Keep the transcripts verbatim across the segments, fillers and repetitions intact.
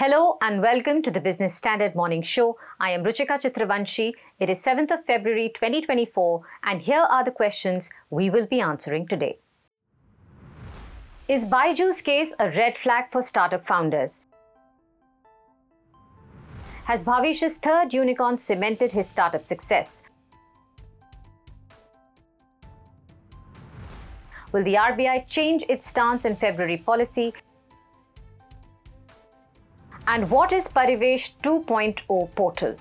Hello and welcome to the Business Standard Morning Show. I am Ruchika Chitravanshi. It is seventh of February twenty twenty-four and here are the questions we will be answering today. Is Byju's case a red flag for startup founders? Has Bhavish's third unicorn cemented his startup success? Will the R B I change its stance in February policy? And what is Parivesh two point oh portal?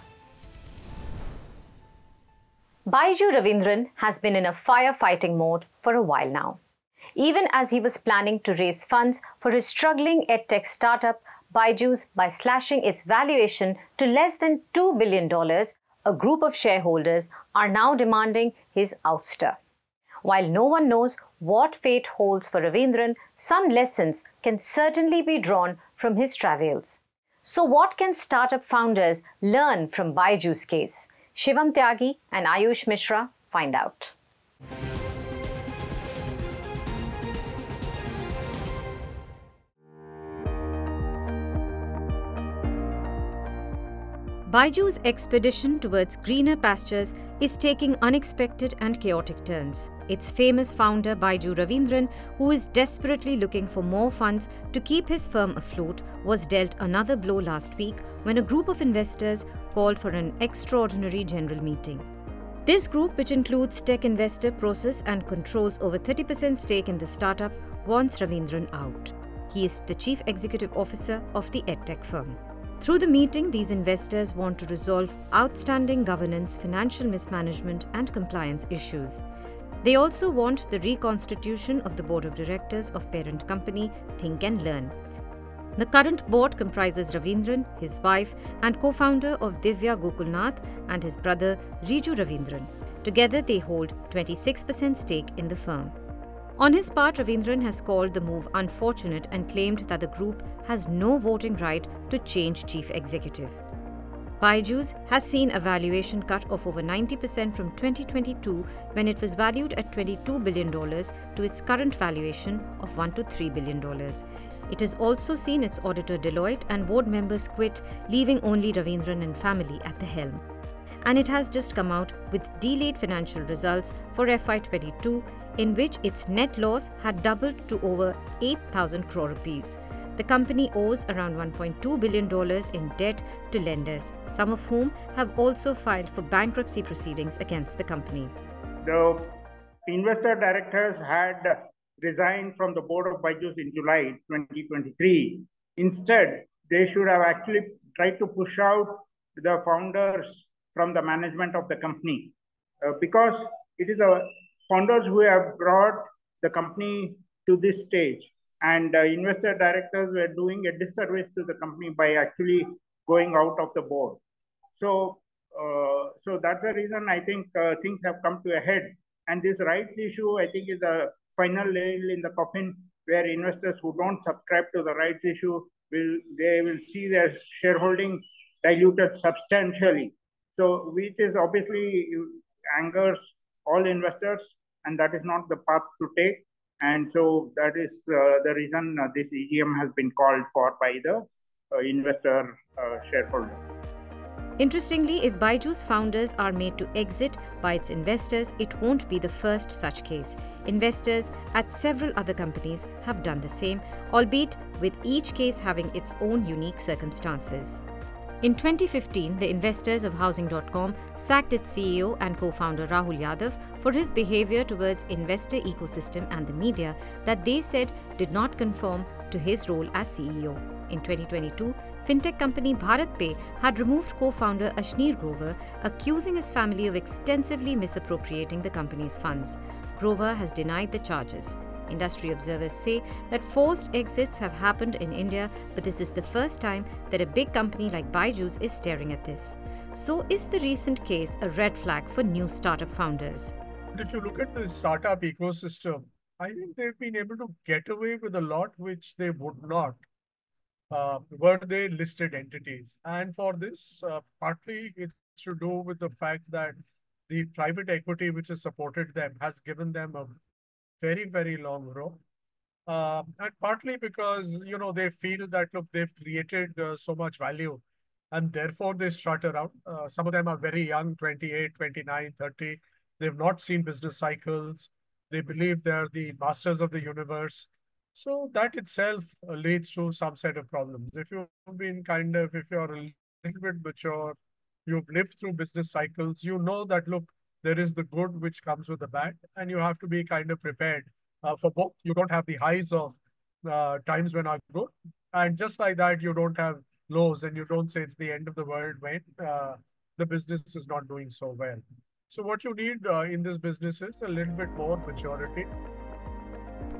Byju Raveendran has been in a firefighting mode for a while now. Even as he was planning to raise funds for his struggling edtech startup Byju's by slashing its valuation to less than two billion dollars, a group of shareholders are now demanding his ouster. While no one knows what fate holds for Raveendran, some lessons can certainly be drawn from his travels. So what can startup founders learn from Byju's case? Shivam Tyagi and Ayush Mishra find out. Byju's expedition towards greener pastures is taking unexpected and chaotic turns. Its famous founder Byju Raveendran, who is desperately looking for more funds to keep his firm afloat, was dealt another blow last week when a group of investors called for an extraordinary general meeting. This group, which includes tech investor Prosus and controls over thirty percent stake in the startup, wants Raveendran out. He is the chief executive officer of the edtech firm. Through the meeting, these investors want to resolve outstanding governance, financial mismanagement, and compliance issues. They also want the reconstitution of the board of directors of parent company Think and Learn. The current board comprises Raveendran, his wife, and co-founder of Divya Gokulnath, and his brother Riju Ravindran. Together, they hold twenty-six percent stake in the firm. On his part, Raveendran has called the move unfortunate and claimed that the group has no voting right to change chief executive. Byju's has seen a valuation cut of over ninety percent from twenty twenty-two, when it was valued at twenty-two billion dollars, to its current valuation of one to three billion dollars. It has also seen its auditor Deloitte and board members quit, leaving only Raveendran and family at the helm. And it has just come out with delayed financial results for F Y twenty-two, in which its net loss had doubled to over eight thousand crore rupees. The company owes around one point two billion dollars in debt to lenders, some of whom have also filed for bankruptcy proceedings against the company. The investor directors had resigned from the board of Byju's in July twenty twenty-three. Instead, they should have actually tried to push out the founders from the management of the company, uh, because it is a founders who have brought the company to this stage, and uh, investor directors were doing a disservice to the company by actually going out of the board. So, uh, so that's the reason I think uh, things have come to a head. And this rights issue, I think, is the final nail in the coffin, where investors who don't subscribe to the rights issue will they will see their shareholding diluted substantially. So, which is obviously angers all investors, and that is not the path to take. And so that is uh, the reason uh, this E G M has been called for by the uh, investor uh, shareholder. Interestingly, if Byju's founders are made to exit by its investors, it won't be the first such case. Investors at several other companies have done the same, albeit with each case having its own unique circumstances. In twenty fifteen, the investors of Housing dot com sacked its C E O and co-founder Rahul Yadav for his behavior towards investor ecosystem and the media that they said did not conform to his role as C E O. In twenty twenty-two, fintech company BharatPe had removed co-founder Ashneer Grover, accusing his family of extensively misappropriating the company's funds. Grover has denied the charges. Industry observers say that forced exits have happened in India, but this is the first time that a big company like Byju's is staring at this. So is the recent case a red flag for new startup founders? If you look at the startup ecosystem, I think they've been able to get away with a lot which they would not uh, were they listed entities. And for this, uh, partly it's to do with the fact that the private equity which has supported them has given them a very, very long road. Uh, and partly because, you know, they feel that, look, they've created uh, so much value and therefore they strut around. Uh, some of them are very young, twenty-eight, twenty-nine, thirty. They've not seen business cycles. They believe they're the masters of the universe. So that itself leads to some set of problems. If you've been kind of, if you're a little bit mature, you've lived through business cycles, you know that, look, there is the good which comes with the bad, and you have to be kind of prepared uh, for both. You don't have the highs of uh, times when are good. And just like that, you don't have lows and you don't say it's the end of the world when uh, the business is not doing so well. So what you need uh, in this business is a little bit more maturity.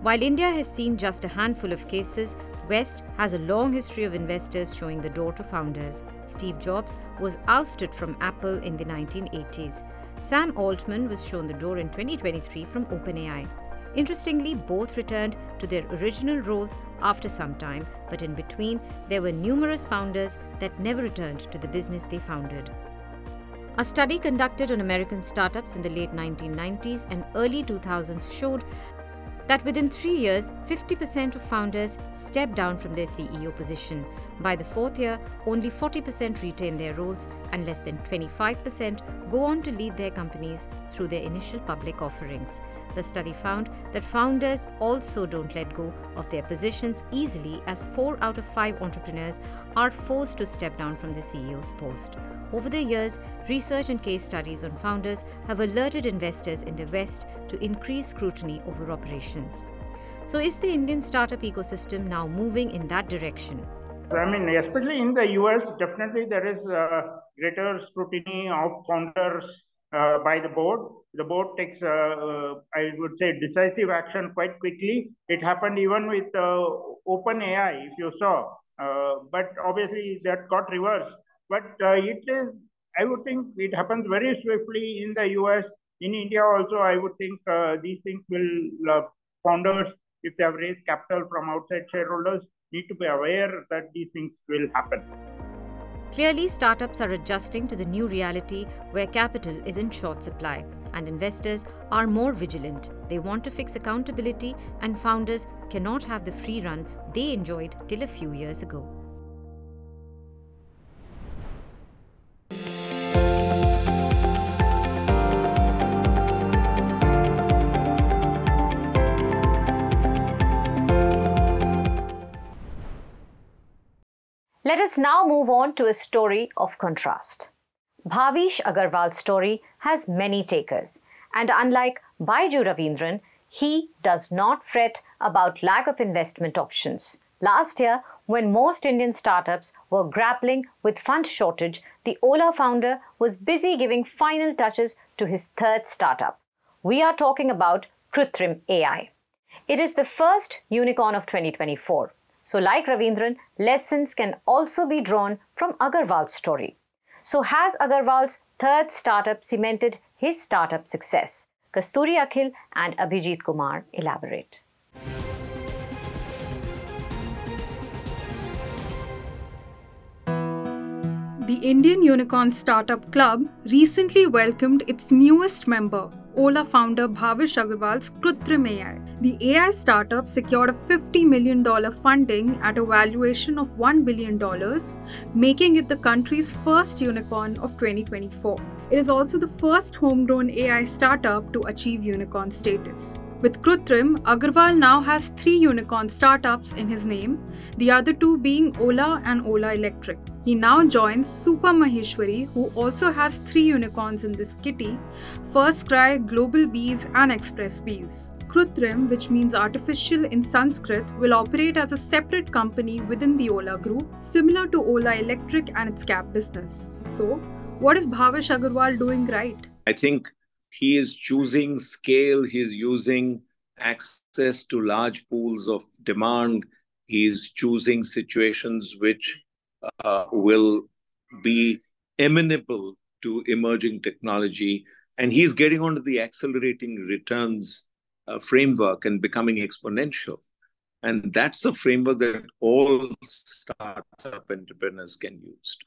While India has seen just a handful of cases, West has a long history of investors showing the door to founders. Steve Jobs was ousted from Apple in the nineteen eighties. Sam Altman was shown the door in twenty twenty-three from OpenAI. Interestingly, both returned to their original roles after some time, but in between, there were numerous founders that never returned to the business they founded. A study conducted on American startups in the late nineteen nineties and early two thousands showed that within three years, fifty percent of founders step down from their C E O position. By the fourth year, only forty percent retain their roles and less than twenty-five percent go on to lead their companies through their initial public offerings. The study found that founders also don't let go of their positions easily, as four out of five entrepreneurs are forced to step down from the C E O's post. Over the years, research and case studies on founders have alerted investors in the West to increased scrutiny over operations. So is the Indian startup ecosystem now moving in that direction? I mean, especially in the U S, definitely there is uh, greater scrutiny of founders uh, by the board. The board takes, uh, uh, I would say, decisive action quite quickly. It happened even with uh, OpenAI, if you saw. Uh, but obviously that got reversed. But uh, it is, I would think it happens very swiftly in the U S. In India also, I would think uh, these things will, uh, founders, if they have raised capital from outside shareholders, need to be aware that these things will happen. Clearly, startups are adjusting to the new reality where capital is in short supply and investors are more vigilant. They want to fix accountability, and founders cannot have the free run they enjoyed till a few years ago. Let us now move on to a story of contrast. Bhavish Agarwal's story has many takers, and unlike Byju Raveendran, he does not fret about lack of investment options. Last year, when most Indian startups were grappling with fund shortage, the Ola founder was busy giving final touches to his third startup. We are talking about Krutrim A I. It is the first unicorn of twenty twenty-four. So like Raveendran, lessons can also be drawn from Agarwal's story. So has Agarwal's third startup cemented his startup success? Kasturi Akhil and Abhijit Kumar elaborate. The Indian Unicorn Startup Club recently welcomed its newest member, Ola founder Bhavish Agarwal's Krutrim A I. The A I startup secured a fifty million dollars funding at a valuation of one billion dollars, making it the country's first unicorn of twenty twenty-four. It is also the first homegrown A I startup to achieve unicorn status. With Krutrim, Agarwal now has three unicorn startups in his name, the other two being Ola and Ola Electric. He now joins Supam Maheshwari, who also has three unicorns in this kitty, First Cry, Global Bees and Express Bees. Krutrim, which means artificial in Sanskrit, will operate as a separate company within the Ola group, similar to Ola Electric and its cab business. So, what is Bhavish Agarwal doing right? I think he is choosing scale, he is using access to large pools of demand, he is choosing situations which Uh, will be amenable to emerging technology. And he's getting onto the accelerating returns uh, framework and becoming exponential. And that's the framework that all startup entrepreneurs can use.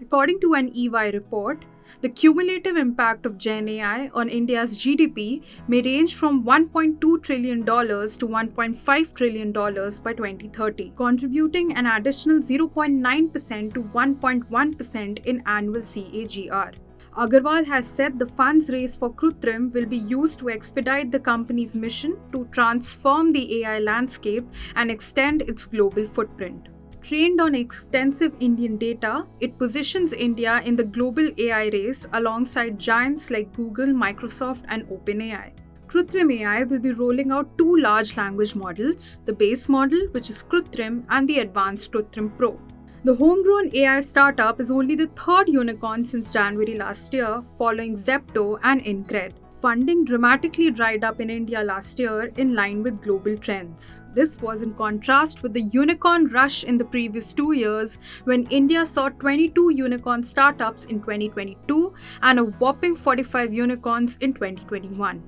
According to an E Y report, the cumulative impact of GenAI on India's G D P may range from one point two trillion dollars to one point five trillion dollars by twenty thirty, contributing an additional zero point nine percent to one point one percent in annual C A G R. Agarwal has said the funds raised for Krutrim will be used to expedite the company's mission to transform the A I landscape and extend its global footprint. Trained on extensive Indian data, it positions India in the global A I race alongside giants like Google, Microsoft, and OpenAI. Krutrim A I will be rolling out two large language models, the base model, which is Krutrim, and the advanced Krutrim Pro. The homegrown A I startup is only the third unicorn since January last year, following Zepto and Incred. Funding dramatically dried up in India last year in line with global trends. This was in contrast with the unicorn rush in the previous two years when India saw twenty-two unicorn startups in twenty twenty-two and a whopping forty-five unicorns in twenty twenty-one.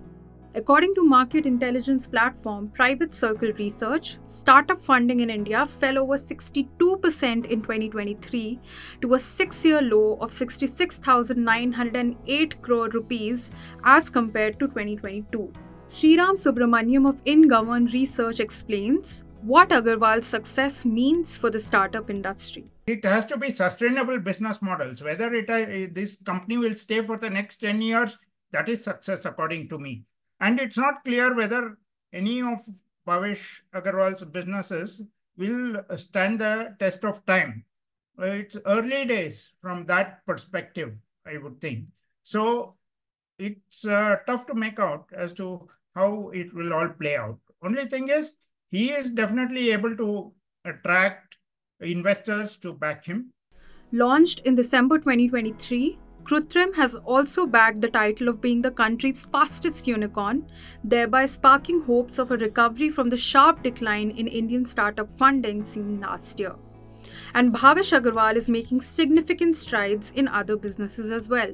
According to market intelligence platform Private Circle Research, startup funding in India fell over sixty-two percent in twenty twenty-three to a six-year low of sixty-six thousand nine hundred eight crore rupees as compared to twenty twenty-two. Sriram Subramaniam of InGovern Research explains what Agarwal's success means for the startup industry. It has to be sustainable business models. Whether it, this company will stay for the next ten years, that is success according to me. And it's not clear whether any of Bhavish Agarwal's businesses will stand the test of time. It's early days from that perspective, I would think. So it's uh, tough to make out as to how it will all play out. Only thing is, he is definitely able to attract investors to back him. Launched in December twenty twenty-three, Krutrim has also bagged the title of being the country's fastest unicorn, thereby sparking hopes of a recovery from the sharp decline in Indian startup funding seen last year. And Bhavish Agarwal is making significant strides in other businesses as well.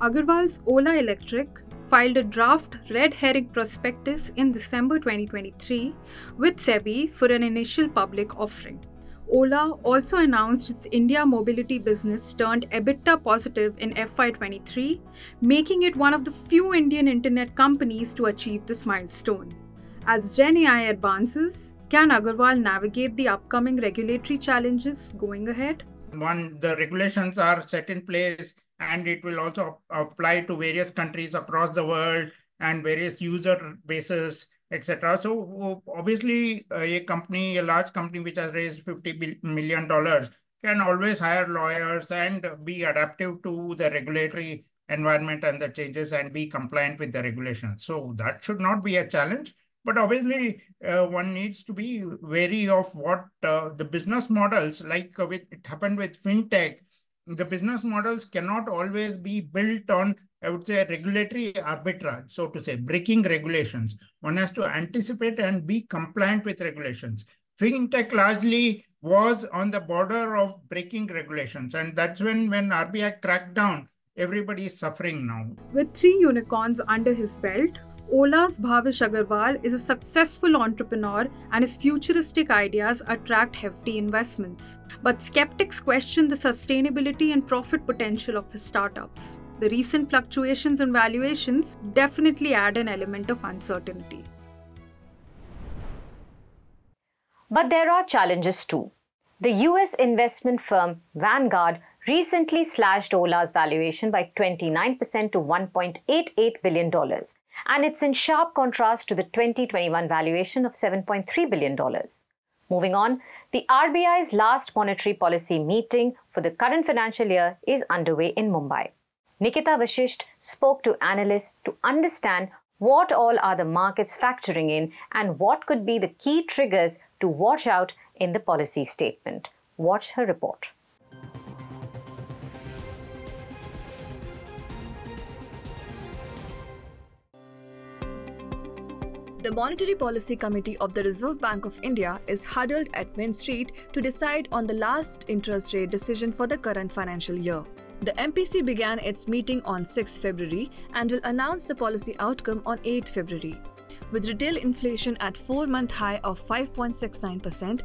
Agarwal's Ola Electric filed a draft red herring prospectus in December twenty twenty-three with SEBI for an initial public offering. Ola also announced its India mobility business turned EBITDA positive in F Y twenty-three, making it one of the few Indian internet companies to achieve this milestone. As GenAI advances, can Agarwal navigate the upcoming regulatory challenges going ahead? One, the regulations are set in place and it will also apply to various countries across the world and various user bases, et cetera. So obviously a company, a large company which has raised fifty million dollars can always hire lawyers and be adaptive to the regulatory environment and the changes and be compliant with the regulations. So that should not be a challenge. But obviously uh, one needs to be wary of what uh, the business models, like uh, with, it happened with FinTech, the business models cannot always be built on, I would say, regulatory arbitrage, so to say, breaking regulations. One has to anticipate and be compliant with regulations. FinTech largely was on the border of breaking regulations. And that's when, when R B I cracked down, everybody is suffering now. With three unicorns under his belt, Ola's Bhavish Agarwal is a successful entrepreneur and his futuristic ideas attract hefty investments. But skeptics question the sustainability and profit potential of his startups. The recent fluctuations in valuations definitely add an element of uncertainty. But there are challenges too. The U S investment firm Vanguard recently slashed Ola's valuation by twenty-nine percent to one point eight eight billion dollars, and it's in sharp contrast to the twenty twenty-one valuation of seven point three billion dollars. Moving on, the R B I's last monetary policy meeting for the current financial year is underway in Mumbai. Nikita Vashisht spoke to analysts to understand what all are the markets factoring in and what could be the key triggers to watch out in the policy statement. Watch her report. The Monetary Policy Committee of the Reserve Bank of India is huddled at Main Street to decide on the last interest rate decision for the current financial year. The M P C began its meeting on the sixth of February and will announce the policy outcome on the eighth of February. With retail inflation at four-month high of five point six nine percent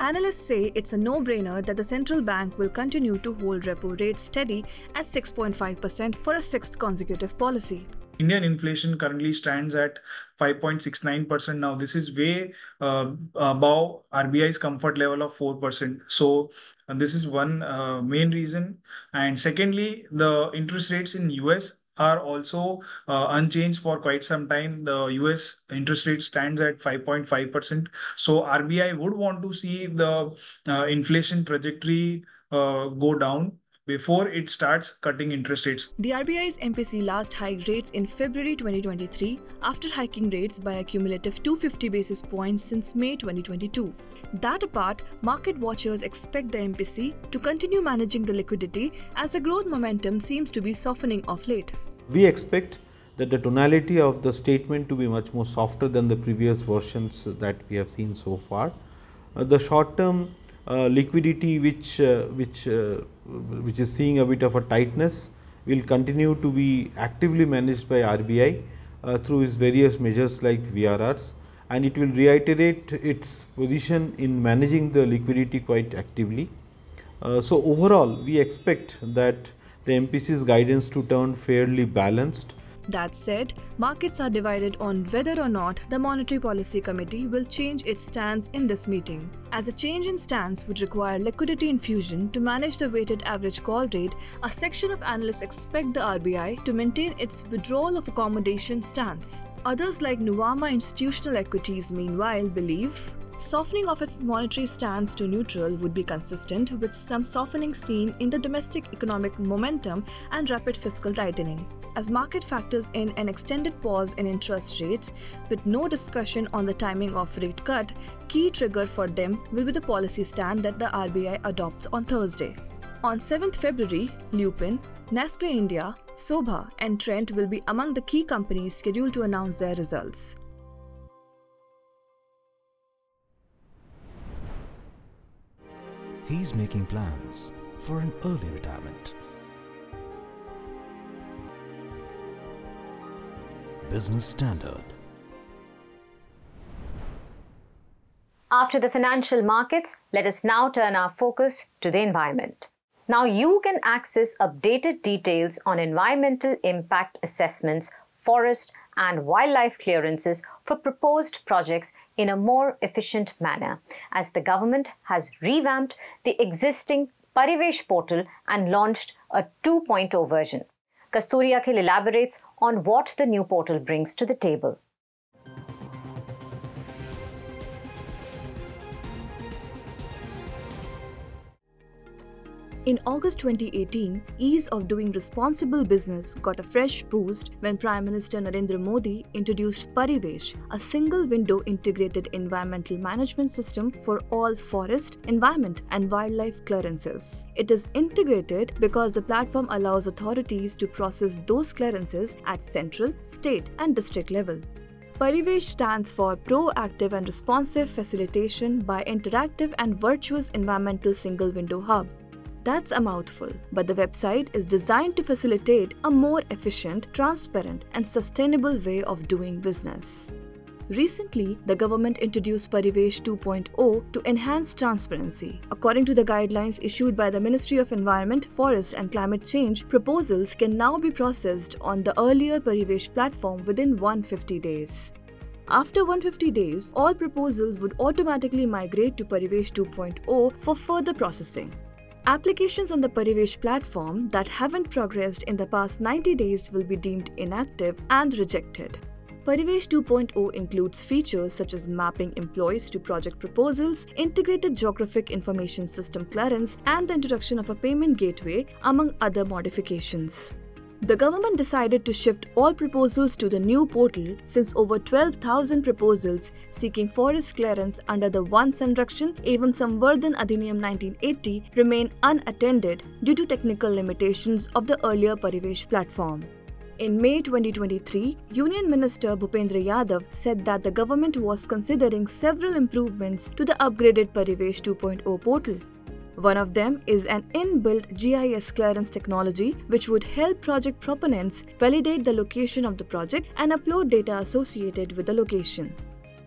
Analysts say it's a no-brainer that the central bank will continue to hold repo rates steady at six point five percent for a sixth consecutive policy. Indian inflation currently stands at five point six nine percent now. This is way uh, above R B I's comfort level of four percent. So uh, this is one uh, main reason. And secondly, the interest rates in U S are also uh, unchanged for quite some time. The U S interest rate stands at five point five percent. So R B I would want to see the uh, inflation trajectory uh, go down before it starts cutting interest rates. The R B I's M P C last hiked rates in February twenty twenty-three after hiking rates by a cumulative two hundred fifty basis points since May twenty twenty-two. That apart, market watchers expect the M P C to continue managing the liquidity as the growth momentum seems to be softening of late. We expect that the tonality of the statement to be much more softer than the previous versions that we have seen so far. Uh, the short-term Uh, liquidity which uh, which uh, which is seeing a bit of a tightness will continue to be actively managed by R B I uh, through its various measures like V R Rs, and it will reiterate its position in managing the liquidity quite actively. Uh, so overall, we expect that the M P C's guidance to turn fairly balanced. That said, markets are divided on whether or not the Monetary Policy Committee will change its stance in this meeting, as a change in stance would require liquidity infusion to manage the weighted average call rate. A section of analysts expect the R B I to maintain its withdrawal of accommodation stance. Others like Nuvama Institutional Equities, meanwhile, believe softening of its monetary stance to neutral would be consistent with some softening seen in the domestic economic momentum and rapid fiscal tightening, as market factors in an extended pause in interest rates with no discussion on the timing of rate cut. Key trigger for them will be the policy stand that the R B I adopts on Thursday. On seventh of February, Lupin, Nestle India, Sobha and Trent will be among the key companies scheduled to announce their results. He's making plans for an early retirement. Business Standard. After the financial markets, let us now turn our focus to the environment. Now you can access updated details on environmental impact assessments, forest and wildlife clearances for proposed projects in a more efficient manner, as the government has revamped the existing Parivesh portal and launched a two point oh version. Kasturi Akhil elaborates on what the new portal brings to the table. In August twenty eighteen, ease of doing responsible business got a fresh boost when Prime Minister Narendra Modi introduced Parivesh, a single-window integrated environmental management system for all forest, environment and wildlife clearances. It is integrated because the platform allows authorities to process those clearances at central, state and district level. Parivesh stands for Proactive and Responsive Facilitation by Interactive and Virtuous Environmental Single Window Hub. That's a mouthful, but the website is designed to facilitate a more efficient, transparent, and sustainable way of doing business. Recently, the government introduced Parivesh two point oh to enhance transparency. According to the guidelines issued by the Ministry of Environment, Forest, and Climate Change, proposals can now be processed on the earlier Parivesh platform within one hundred fifty days. After one hundred fifty days, all proposals would automatically migrate to Parivesh two point oh for further processing. Applications on the Parivesh platform that haven't progressed in the past ninety days will be deemed inactive and rejected. Parivesh two point oh includes features such as mapping employees to project proposals, integrated geographic information system clearance, and the introduction of a payment gateway, among other modifications. The government decided to shift all proposals to the new portal since over twelve thousand proposals seeking forest clearance under the One Sanrakshan Evam Samvardhan Adhiniyam nineteen eighty remain unattended due to technical limitations of the earlier Parivesh platform. In May twenty twenty-three, Union Minister Bhupendra Yadav said that the government was considering several improvements to the upgraded Parivesh two point oh portal. One of them is an inbuilt G I S clearance technology which would help project proponents validate the location of the project and upload data associated with the location.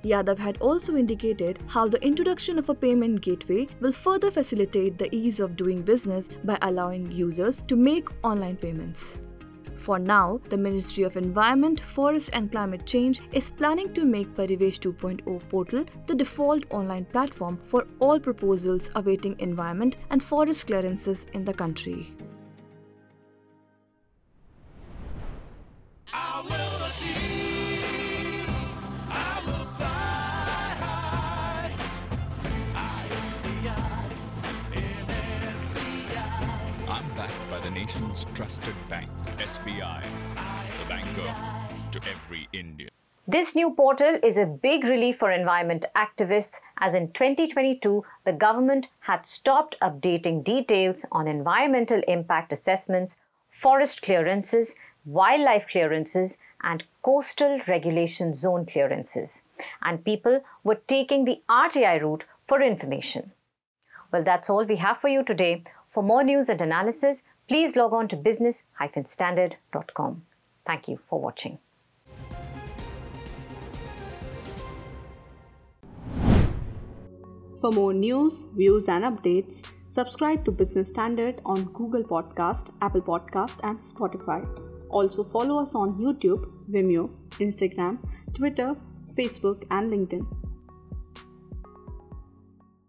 Yadav had also indicated how the introduction of a payment gateway will further facilitate the ease of doing business by allowing users to make online payments. For now, the Ministry of Environment, Forest, and Climate Change is planning to make Parivesh two point oh portal the default online platform for all proposals awaiting environment and forest clearances in the country. Nation's trusted bank, S B I, the banker to every Indian. This new portal is a big relief for environment activists, as in twenty twenty-two, the government had stopped updating details on environmental impact assessments, forest clearances, wildlife clearances, and coastal regulation zone clearances. And people were taking the R T I route for information. Well, that's all we have for you today. For more news and analysis, please log on to business dash standard dot com. Thank you for watching. For more news, views and updates, subscribe to Business Standard on Google Podcast, Apple Podcast and Spotify. Also follow us on YouTube, Vimeo, Instagram, Twitter, Facebook and LinkedIn.